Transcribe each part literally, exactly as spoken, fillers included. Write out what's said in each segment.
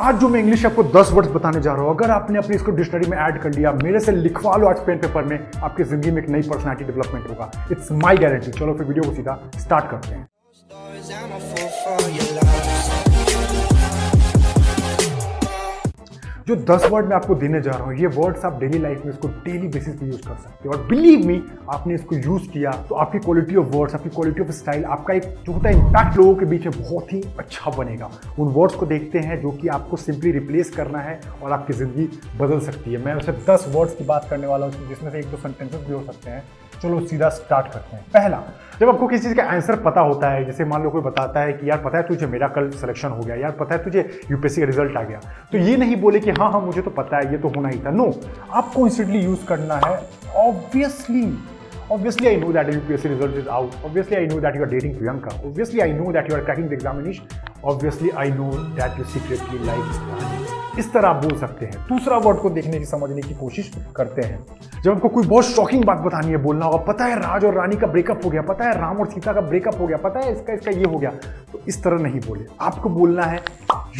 आज जो मैं इंग्लिश आपको दस वर्ड्स बताने जा रहा हूँ, अगर आपने अपनी इसको डिक्शनरी में ऐड कर लिया, मेरे से लिखवा लो आज पेन पेपर में, आपकी जिंदगी में एक नई पर्सनालिटी डेवलपमेंट होगा। It's my guarantee. चलो फिर वीडियो को सीधा स्टार्ट करते हैं। जो दस वर्ड मैं आपको देने जा रहा हूँ, ये वर्ड्स आप डेली लाइफ में इसको डेली बेसिस पे यूज कर सकते हो और बिलीव मी, आपने इसको यूज किया तो आपकी क्वालिटी ऑफ वर्ड्स, आपकी क्वालिटी ऑफ स्टाइल, आपका एक छोटा इंपैक्ट लोगों के बीच में बहुत ही अच्छा बनेगा। उन वर्ड्स को देखते हैं जो कि आपको सिंपली रिप्लेस करना है और आपकी ज़िंदगी बदल सकती है। मैं वैसे दस वर्ड्स की बात करने वाला हूँ, जिसमें से एक दो सेंटेंसेस भी हो सकते हैं। चलो सीधा स्टार्ट करते हैं। पहला, जब आपको किसी चीज़ का आंसर पता होता है, जैसे मान लो कोई बताता है कि यार पता है तुझे मेरा कल सिलेक्शन हो गया, यार पता है तुझे यूपीएससी का रिजल्ट आ गया, तो ये नहीं बोले कि हाँ हाँ मुझे तो पता है, ये तो होना ही था। नो, आपको इंस्टेंटली यूज़ करना है obviously. Obviously I know that your U P S C result is out. Obviously I know that you are dating Priyanka. Obviously I know that you are cracking the examination. Obviously I know that you secretly like Priyanka. इस तरह आप बोल सकते हैं। दूसरा word को देखने की, समझने की कोशिश करते हैं। जब आपको कोई बहुत शॉकिंग बात बतानी है, बोलना होगा पता है राज और रानी का ब्रेकअप हो गया, पता है राम और सीता का ब्रेकअप हो गया, पता है इसका इसका ये हो गया, तो इस तरह नहीं बोले। आपको बोलना है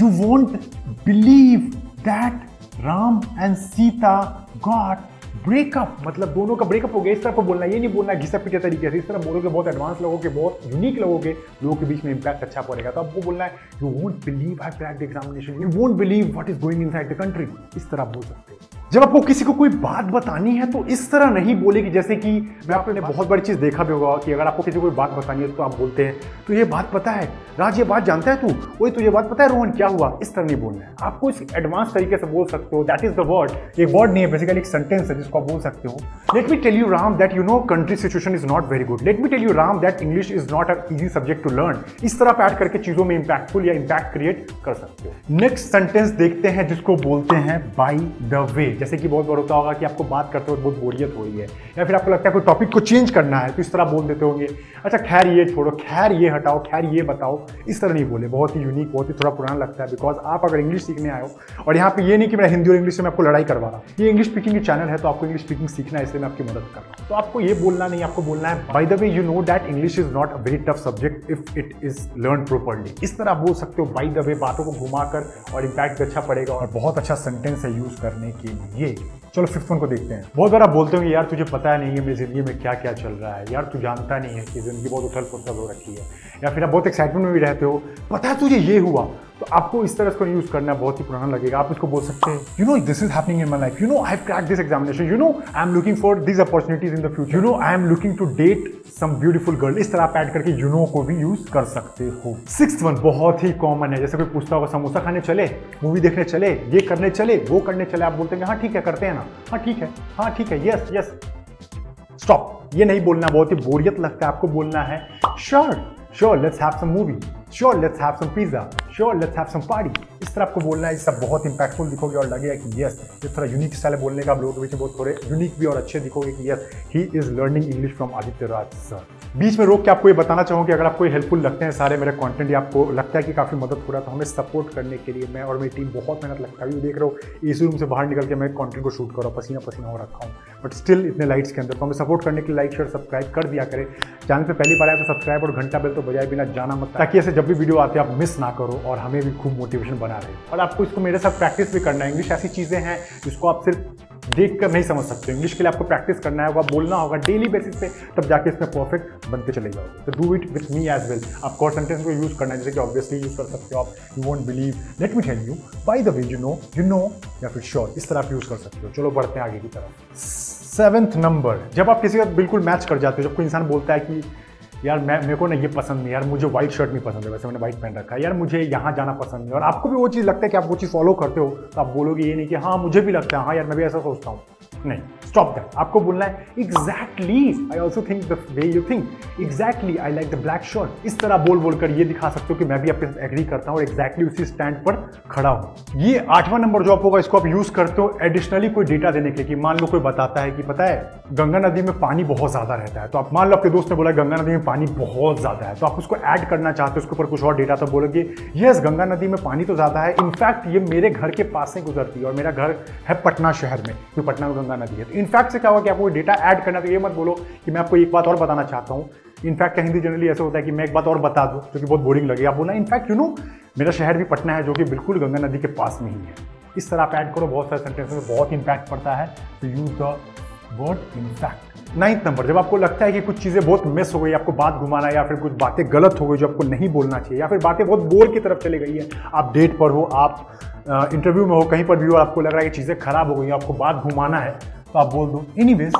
you won't believe that Ram and Sita got breakup, मतलब दोनों का ब्रेकअप हो गया। इस तरह को बोलना, ये नहीं बोलना घिसा पीटा तरीके से। इस तरह बोलोगे बहुत एडवांस लगोगे, बहुत यूनिक लगोगे, लोगों के बीच में इंपैक्ट अच्छा पड़ेगा। तो आपको बोलना है you won't believe I cracked the examination, you won't believe what is going inside the country. इस तरह बोल सकते हैं। जब आपको किसी को कोई बात बतानी है तो इस तरह नहीं बोले कि जैसे कि मैं, आपने बहुत बड़ी चीज़ देखा भी होगा कि अगर आपको किसी को कोई बात बतानी है तो आप बोलते हैं तो ये बात पता है राज, ये बात जानता है तू, वही तो ये बात पता है रोहन क्या हुआ, इस तरह नहीं बोलना है। आपको इस एडवांस तरीके से बोल सकते हो। That is the word. ये वर्ड नहीं है, बेसिकली एक सेंटेंस है जिसको आप बोल सकते हो। Let me tell you Ram that you know country situation is not very good. Let me tell you Ram that English is not an easy subject to learn. इस तरह आप ऐड करके चीज़ों में इम्पैक्टफुल या इम्पैक्ट क्रिएट कर सकते हो। नेक्स्ट सेंटेंस देखते हैं जिसको बोलते हैं बाय द वे। जैसे कि बहुत बार होता होगा कि आपको बात करते हुए बहुत बोरियत हो रही है या फिर आपको लगता है कोई टॉपिक को चेंज करना है, तो इस तरह बोल देते होंगे अच्छा खैर ये छोड़ो, खैर ये हटाओ, खैर ये बताओ। इस तरह नहीं बोले, बहुत ही यूनिक, बहुत ही थोड़ा पुराना लगता है। बिकॉज आप अगर इंग्लिश सीखने आए हो, और यहाँ पे ये नहीं कि मैं हिंदी और इंग्लिश से मैं आपको लड़ाई करवा रहा हूँ, ये इंग्लिश स्पीकिंग चैनल है तो आपको इंग्लिश स्पीकिंग सीखना है, इसलिए मैं आपकी मदद कर रहा हूँ। तो आपको ये बोलना नहीं, आपको बोलना है by the way you know that English is not a very tough subject if it is learn properly. इस तरह बोल सकते हो बाय द वे, बातों को घुमाकर, और इम्पैक्ट अच्छा पड़ेगा और बहुत अच्छा सेंटेंस है यूज करने के लिए ये। चलो फिफ्थ वन को देखते हैं। बहुत बार आप बोलते होंगे यार तुझे पता नहीं है मेरी जिंदगी में क्या क्या चल रहा है, यार तू जानता नहीं है कि जिंदगी बहुत उथल पुथल हो रखी है, या फिर आप बहुत एक्साइटमेंट में भी रहते हो, पता है तुझे ये हुआ। तो आपको इस तरह इसको यूज़ करना बहुत ही पुराना लगेगा। आप इसको बोल सकते हैं you know this is happening in my life, you know I have cracked this examination, you know I am looking for this opportunities in the future, you know I am looking to date some beautiful girl. इस तरह आप add करके you know को भी use कर सकते हो। Sixth one बहुत ही कॉमन है, जैसे कोई पूछता होगा समोसा खाने चले, मूवी देखने चले, ये करने चले, वो करने चले, आप बोलते हैं हाँ ठीक है करते हैं ना, हाँ ठीक है, हाँ ठीक है, यस यस स्टॉप। ये नहीं बोलना, बहुत ही बोरियत लगता है। आपको बोलना है sure sure let's have some movie, sure let's have some pizza, sure let's have some party. इस तरह आपको बोलना है, इससे बहुत इंपैक्टफुल दिखोगे और लगेगा कि यस ये थोड़ा यूनिक स्टाइल है बोलने का, आप लोगों के बीच में बहुत थोड़े यूनिक भी और अच्छे दिखोगे कि yes he is learning English from Aditya Raj sir. बीच में रोक के आपको ये बताना चाहूँगी, अगर आपको हेल्पफुल लगते हैं सारे मेरे कॉन्टेंट या आपको लगता है कि काफ़ी मदद हो रहा है, तो हमें सपोर्ट करने के लिए मैं और मेरी टीम बहुत मेहनत लगता है। देख रहा हूँ इसी रूम से बाहर निकल के मैं कॉन्टेंट को शूट कर रहा हूँ, पसीना पसीना हो रखा हूँ, बट स्टिल इतने लाइट्स के अंदर। तो हमें सपोर्ट करने के लिए लाइक शेयर सब्सक्राइब कर दिया करें। चैनल पर पहली बार आए तो सब्सक्राइब और घंटा बेल तो बजाए बिना जाना मत, ताकि ऐसे जब भी वीडियो आते आप मिस ना करो और हमें भी खूब मोटिवेशन बना रहे। और आपको इसको मेरे साथ प्रैक्टिस भी करना है। इंग्लिश ऐसी चीज़ें हैं जिसको आप सिर्फ देख कर नहीं समझ सकते, इंग्लिश के लिए आपको प्रैक्टिस करना होगा, बोलना होगा डेली बेसिस पे, तब जाके इसमें परफेक्ट बनते चले जाओगे। तो do it with me as well. आपको सेंटेंस को यूज़ करना है, जैसे कि ऑब्वियसली यूज़ कर सकते हो आप you won't believe, let me tell you, by the way, you know, you know, या फिर श्योर। इस तरह आप यूज़ कर सकते हो। चलो बढ़ते हैं आगे की तरफ। सेवंथ नंबर, जब आप किसी का बिल्कुल मैच कर जाते हो, जब कोई इंसान बोलता है कि यार मैं मेरे को ना ये पसंद नहीं, यार मुझे व्हाइट शर्ट नहीं पसंद है, वैसे मैंने व्हाइट पहन रखा है, यार मुझे यहाँ जाना पसंद नहीं, और आपको भी वो चीज़ लगता है कि आप वो चीज़ फॉलो करते हो, तो आप बोलोगे ये नहीं कि हाँ मुझे भी लगता है, हाँ यार मैं भी ऐसा सोचता हूँ, नहीं, स्टॉप दैट। आपको बोलना है exactly I also think the way you think, exactly I like the black shirt. इस तरह बोल बोल कर ये दिखा सकते हो कि मैं भी आपके साथ एग्री करता हूँ और एग्जैक्टली exactly उसी स्टैंड पर खड़ा हूँ। ये आठवां नंबर जो आप होगा, इसको आप यूज़ करते हो एडिशनली कोई डेटा देने के लिए। मान लो कोई बताता है कि पता है गंगा नदी में पानी बहुत ज़्यादा रहता है, तो आप मान लो आपके दोस्त ने बोला गंगा नदी में पानी बहुत ज़्यादा है, तो आप उसको ऐड करना चाहते हो उसके ऊपर कुछ और डेटा, तो बोलोगे यस गंगा नदी में पानी तो ज़्यादा है, इनफैक्ट ये मेरे घर के पास से गुजरती है और मेरा घर है पटना शहर में, तो पटना में गंगा नदी है। तो इनफैक्ट से क्या हुआ कि आपको डेटा ऐड करना, तो ये मत बोलो कि मैं आपको एक बात और बताना चाहता हूँ इनफैक्ट हिंदी जनरली ऐसा होता है कि मैं एक बात और बता दूँ जो कि बहुत बोरिंग लगे आप बोलना। इनफैक्ट यू नो मेरा शहर भी पटना है जो कि बिल्कुल गंगा नदी के पास में ही है। इस तरह आप ऐड करो बहुत सारे सेंटेंस में बहुत इम्पैक्ट पड़ता है। तो use the word impact. Ninth number, जब आपको लगता है कि कुछ चीज़ें बहुत मिस हो गई, आपको बात घुमाना या फिर कुछ बातें गलत हो गई जो आपको नहीं बोलना चाहिए या फिर बातें बहुत बोर की तरफ चली गई है। आप डेट पर हो, आप इंटरव्यू में हो, कहीं पर भी हो, आपको लग रहा है कि चीज़ें खराब हो गई, आपको बात घुमाना है तो आप बोल दो एनीवेज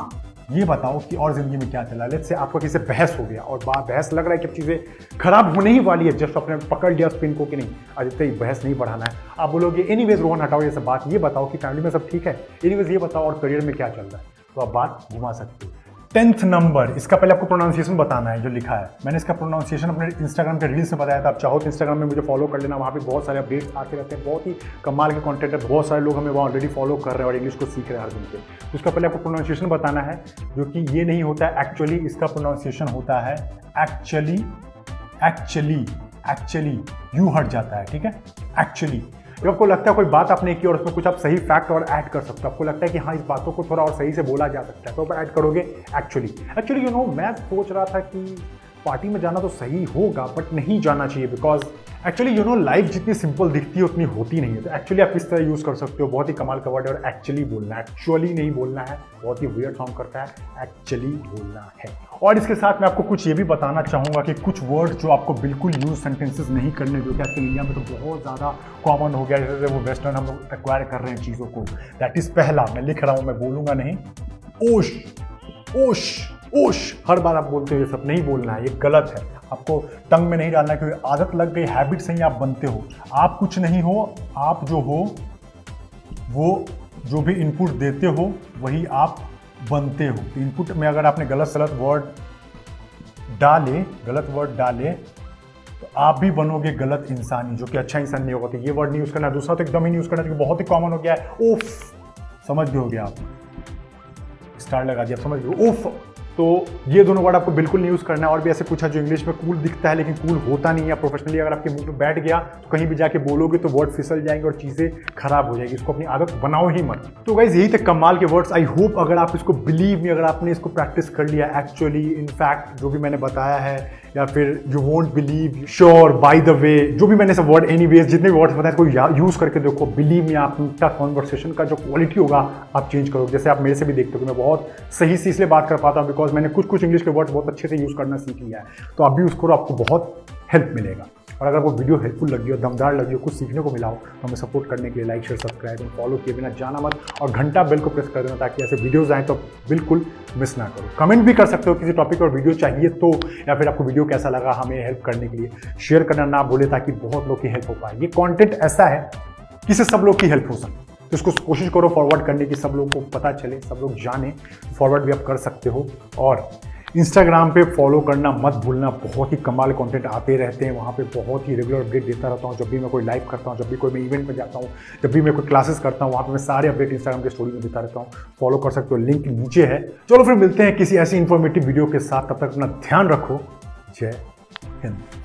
ये बताओ कि और ज़िंदगी में क्या चला। लेट्स से आपका किसी बहस हो गया और बहस लग रहा है कि चीज़ें खराब होने ही वाली है, जस्ट आपने पकड़ लिया उस पिन को कि नहीं आदित्य बहस नहीं बढ़ाना है। आप बोलोगे एनीवेज रोहन हटाओ ये सब बात, ये बताओ कि फैमिली में सब ठीक है, एनीवेज ये बताओ और करियर में क्या चल रहा है। तो आप बात घुमा सकते हो। टेंथ नंबर, इसका पहले आपको प्रोनाउंसिएशन बताना है जो लिखा है। मैंने इसका प्रोनाउंसिएशन अपने इंस्टाग्राम के रील्स में बताया था। आप चाहो तो इंस्टाग्राम में मुझे फॉलो कर लेना, वहाँ पे बहुत सारे अपडेट्स आते रहते हैं, बहुत ही कमाल के कंटेंट है, बहुत सारे लोग हमें वहाँ ऑलरेडी फॉलो कर रहे हैं और इंग्लिश को सीख रहे हैं हर दिन पे। उसका पहले आपको प्रोनाउंसिएशन बताना है जो कि ये नहीं होता है एक्चुअली, इसका प्रोनाउंसिएशन होता है एक्चुअली एक्चुअली एक्चुअली यू हट जाता है, ठीक है। एक्चुअली जब आपको लगता है कोई बात आपने की और उसमें कुछ आप सही फैक्ट और ऐड कर सकते हो, आपको लगता है कि हाँ इस बातों को थोड़ा और सही से बोला जा सकता है तो आप ऐड करोगे एक्चुअली। एक्चुअली यू नो मैं सोच रहा था कि पार्टी में जाना तो सही होगा बट नहीं जाना चाहिए because actually you know life जितनी सिंपल दिखती है उतनी होती नहीं है। तो एक्चुअली आप इस तरह यूज़ कर सकते हो, बहुत ही कमाल का वर्ड है। और एक्चुअली बोलना है, एक्चुअली नहीं बोलना है, बहुत ही वियर्ड साउंड करता है, एक्चुअली बोलना है। और इसके साथ मैं आपको कुछ ये भी बताना चाहूँगा कि कुछ वर्ड जो आपको बिल्कुल यूज सेंटेंसेस नहीं करने, जो कि आजकल इंडिया में तो बहुत ज़्यादा कॉमन हो गया, जैसे वो वेस्टर्न हम लोग एक्वायर कर रहे हैं चीज़ों को। दैट इज़ पहला मैं लिख रहा हूँ, मैं बोलूँगा नहीं, ओश ओश ओश। हर बार आप बोलते हो ये सब नहीं बोलना है, ये गलत है, आपको टंग में नहीं डालना क्योंकि आदत लग गई, हैबिट से ही आप बनते हो। आप कुछ नहीं हो, आप जो हो वो जो भी इनपुट देते हो वही आप बनते हो। इनपुट में अगर आपने गलत सलत वर्ड डाले गलत वर्ड डाले तो आप भी बनोगे गलत इंसान, जो कि अच्छा इंसान नहीं होगा। तो ये वर्ड नहीं यूज़ करना। दूसरा तो एकदम ही नहीं यूज़ करना क्योंकि बहुत ही कॉमन हो गया है। ओफ, समझ गए होगे आप, स्टार लगा दिया, समझ गए ओफ। तो ये दोनों वर्ड आपको बिल्कुल नहीं यूज़ करना है। और भी ऐसे कुछ है जो इंग्लिश में कूल दिखता है लेकिन कूल होता नहीं है। प्रोफेशनली अगर आपके मुंह में बैठ गया तो कहीं भी जाके बोलोगे तो वर्ड फिसल जाएंगे और चीज़ें खराब हो जाएगी। इसको अपनी आदत बनाओ ही मत। तो गाइज यही थे कमाल के वर्ड्स। आई होप अगर आप इसको बिलीव में अगर आपने इसको प्रैक्टिस कर लिया, एक्चुअली इनफैक्ट जो भी मैंने बताया है या फिर you won't believe, sure, by the way, जो भी मैंने सब वर्ड एनीवेज जितने भी वर्ड्स बताए इसको यूज़ करके देखो। बिलीव में आपका कॉन्वर्सेशन का जो क्वालिटी होगा आप चेंज करोगे। जैसे आप मेरे से भी देखते हो कि मैं बहुत सही से इसलिए बात कर पाता हूँ बिकॉज मैंने कुछ कुछ इंग्लिश के वर्ड्स बहुत अच्छे से यूज़ करना सीख लिया है। तो आप भी उसको आपको बहुत हेल्प मिलेगा। और अगर वो वीडियो हेल्पफुल लगी हो, दमदार लगी हो, कुछ सीखने को मिला हो तो हमें सपोर्ट करने के लिए like share subscribe and follow किए बिना जाना मत और घंटा बेल को प्रेस कर देना ताकि ऐसे वीडियोस आएँ तो बिल्कुल मिस ना करो। कमेंट भी कर सकते हो किसी टॉपिक पर वीडियो चाहिए तो, या फिर आपको वीडियो कैसा लगा हमें हेल्प करने के लिए शेयर करना ना भूलें ताकि बहुत लोग की हेल्प हो पाए। ये कॉन्टेंट ऐसा है जिससे सब लोग की हेल्प हो सके। तो इसको कोशिश करो फॉरवर्ड करने की, सब लोग को पता चले, सब लोग जाने। फॉरवर्ड भी आप कर सकते हो। और इंस्टाग्राम पे फॉलो करना मत भूलना, बहुत ही कमाल कंटेंट आते रहते हैं वहाँ पे। बहुत ही रेगुलर अपडेट देता रहता हूँ। जब भी मैं कोई लाइव करता हूँ, जब भी कोई मैं इवेंट में जाता हूँ, जब भी मैं कोई क्लासेस करता हूँ, वहाँ पे मैं सारे अपडेट इंस्टाग्राम के स्टोरी में देता रहता हूँ। फॉलो कर सकते हो, लिंक नीचे है। चलो फिर मिलते हैं किसी ऐसी इन्फॉर्मेटिव वीडियो के साथ। तब तक अपना ध्यान रखो। जय हिंद।